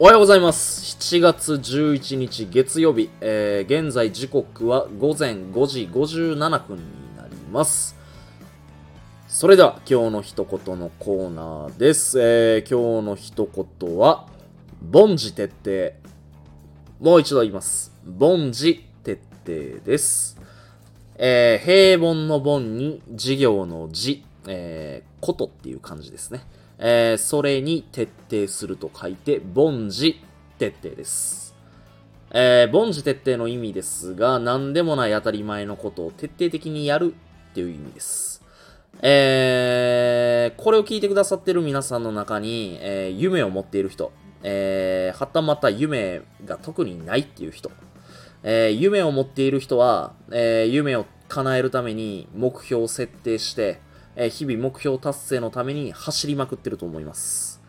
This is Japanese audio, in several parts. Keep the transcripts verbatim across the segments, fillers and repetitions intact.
おはようございます。しちがつじゅういちにち月曜日、えー、現在時刻はごぜんごじごじゅうななふんになります。それでは今日の一言のコーナーです。えー、今日の一言は凡事徹底。もう一度言います。凡事徹底です。えー、平凡の凡に事業の事、えー、ことっていう感じですね。えー、それに徹底すると書いて凡事徹底です、えー、凡事徹底の意味ですが、何でもない当たり前のことを徹底的にやるっていう意味です、えー、これを聞いてくださっている皆さんの中に、えー、夢を持っている人、えー、はたまた夢が特にないっていう人、えー、夢を持っている人は、えー、夢を叶えるために目標を設定して日々目標達成のために走りまくってると思います。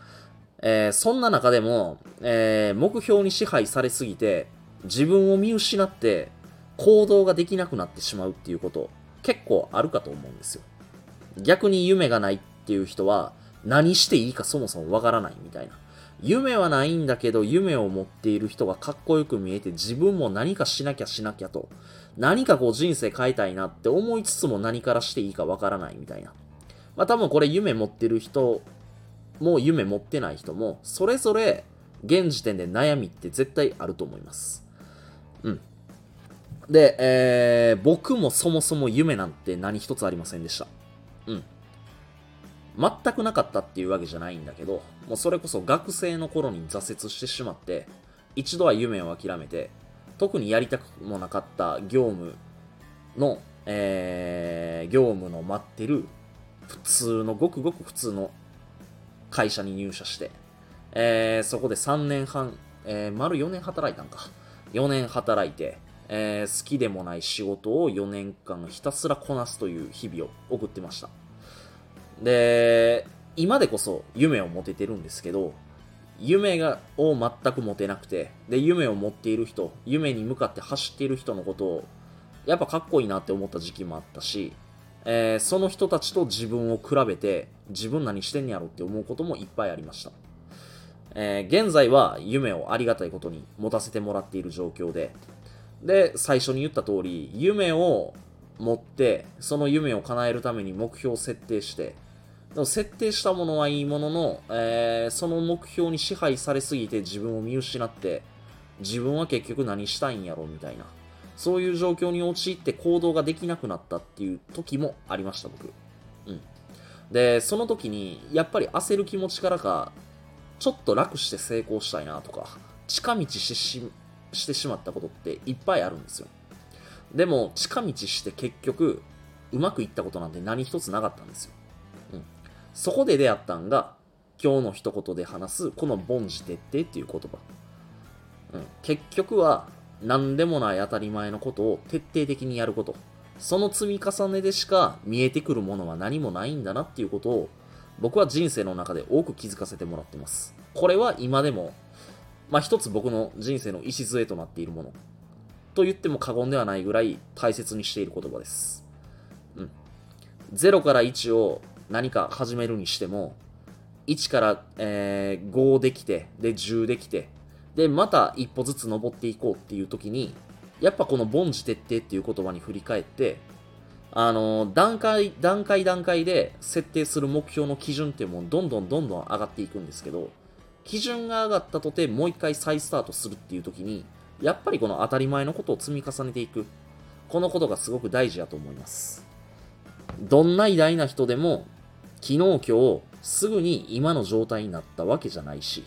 えー、そんな中でも、えー、目標に支配されすぎて自分を見失って行動ができなくなってしまうっていうこと結構あるかと思うんですよ。逆に夢がないっていう人は何していいかそもそもわからないみたいな。夢はないんだけど夢を持っている人がかっこよく見えて、自分も何かしなきゃしなきゃと、何かこう人生変えたいなって思いつつも何からしていいかわからないみたいな。まあ多分これ夢持ってる人も夢持ってない人もそれぞれ現時点で悩みって絶対あると思います。うん。で、えー、僕もそもそも夢なんて何一つありませんでした。うん。全くなかったっていうわけじゃないんだけど、もうそれこそ学生の頃に挫折してしまって、一度は夢を諦めて、特にやりたくもなかった業務の、えー、業務の待ってる普通のごくごく普通の会社に入社して、えー、そこでさんねんはん、えー、丸よねん働いたんか。よねん働いて、えー、好きでもない仕事をよねんかんひたすらこなすという日々を送ってました。で、今でこそ夢を持ててるんですけど、夢がを全く持てなくて、で、夢を持っている人、夢に向かって走っている人のことを、やっぱかっこいいなって思った時期もあったし、えー、その人たちと自分を比べて、自分何してんやろって思うこともいっぱいありました。えー、現在は夢をありがたいことに持たせてもらっている状況で、で、最初に言った通り、夢を持って、その夢を叶えるために目標を設定して、でも設定したものはいいものの、えー、その目標に支配されすぎて自分を見失って、自分は結局何したいんやろみたいな、そういう状況に陥って行動ができなくなったっていう時もありました、僕。うん。で、その時に、やっぱり焦る気持ちからか、ちょっと楽して成功したいなとか、近道し、し、してしまったことっていっぱいあるんですよ。でも、近道して結局、うまくいったことなんて何一つなかったんですよ。そこで出会ったんが、今日の一言で話す、この凡事徹底っていう言葉。うん、結局は、何でもない当たり前のことを徹底的にやること。その積み重ねでしか見えてくるものは何もないんだなっていうことを、僕は人生の中で多く気づかせてもらってます。これは今でも、まあ一つ僕の人生の礎となっているもの。と言っても過言ではないぐらい大切にしている言葉です。うん。ゼロからいちを、何か始めるにしても、いちから、えー、ごできて、で、じゅうできて、で、また一歩ずつ登っていこうっていう時に、やっぱこの凡事徹底っていう言葉に振り返って、あのー、段階、段階段階で設定する目標の基準ってもうどんどんどんどん上がっていくんですけど、基準が上がったとてもう一回再スタートするっていう時に、やっぱりこの当たり前のことを積み重ねていく。このことがすごく大事だと思います。どんな偉大な人でも、昨日今日すぐに今の状態になったわけじゃないし、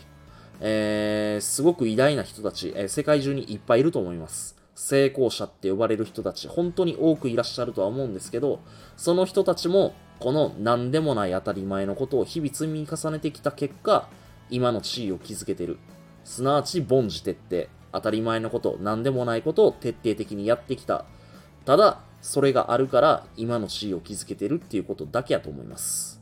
えー、すごく偉大な人たち、えー、世界中にいっぱいいると思います。成功者って呼ばれる人たち、本当に多くいらっしゃるとは思うんですけど、その人たちもこの何でもない当たり前のことを日々積み重ねてきた結果、今の地位を築けてる。すなわち凡事徹底、当たり前のこと、何でもないことを徹底的にやってきた。ただ、それがあるから今の地位を築けてるっていうことだけやと思います。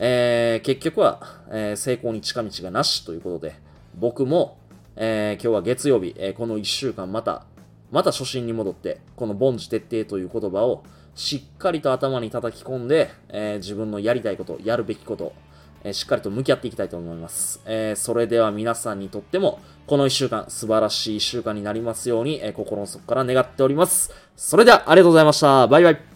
えー、結局は、えー、成功に近道がなしということで、僕も、えー、今日は月曜日、えー、このいっしゅうかんまたまた初心に戻って、この凡事徹底という言葉をしっかりと頭に叩き込んで、えー、自分のやりたいこと、やるべきこと、えー、しっかりと向き合っていきたいと思います。えー、それでは皆さんにとってもこのいっしゅうかん素晴らしいいっしゅうかんになりますように、えー、心の底から願っております。それではありがとうございました。バイバイ。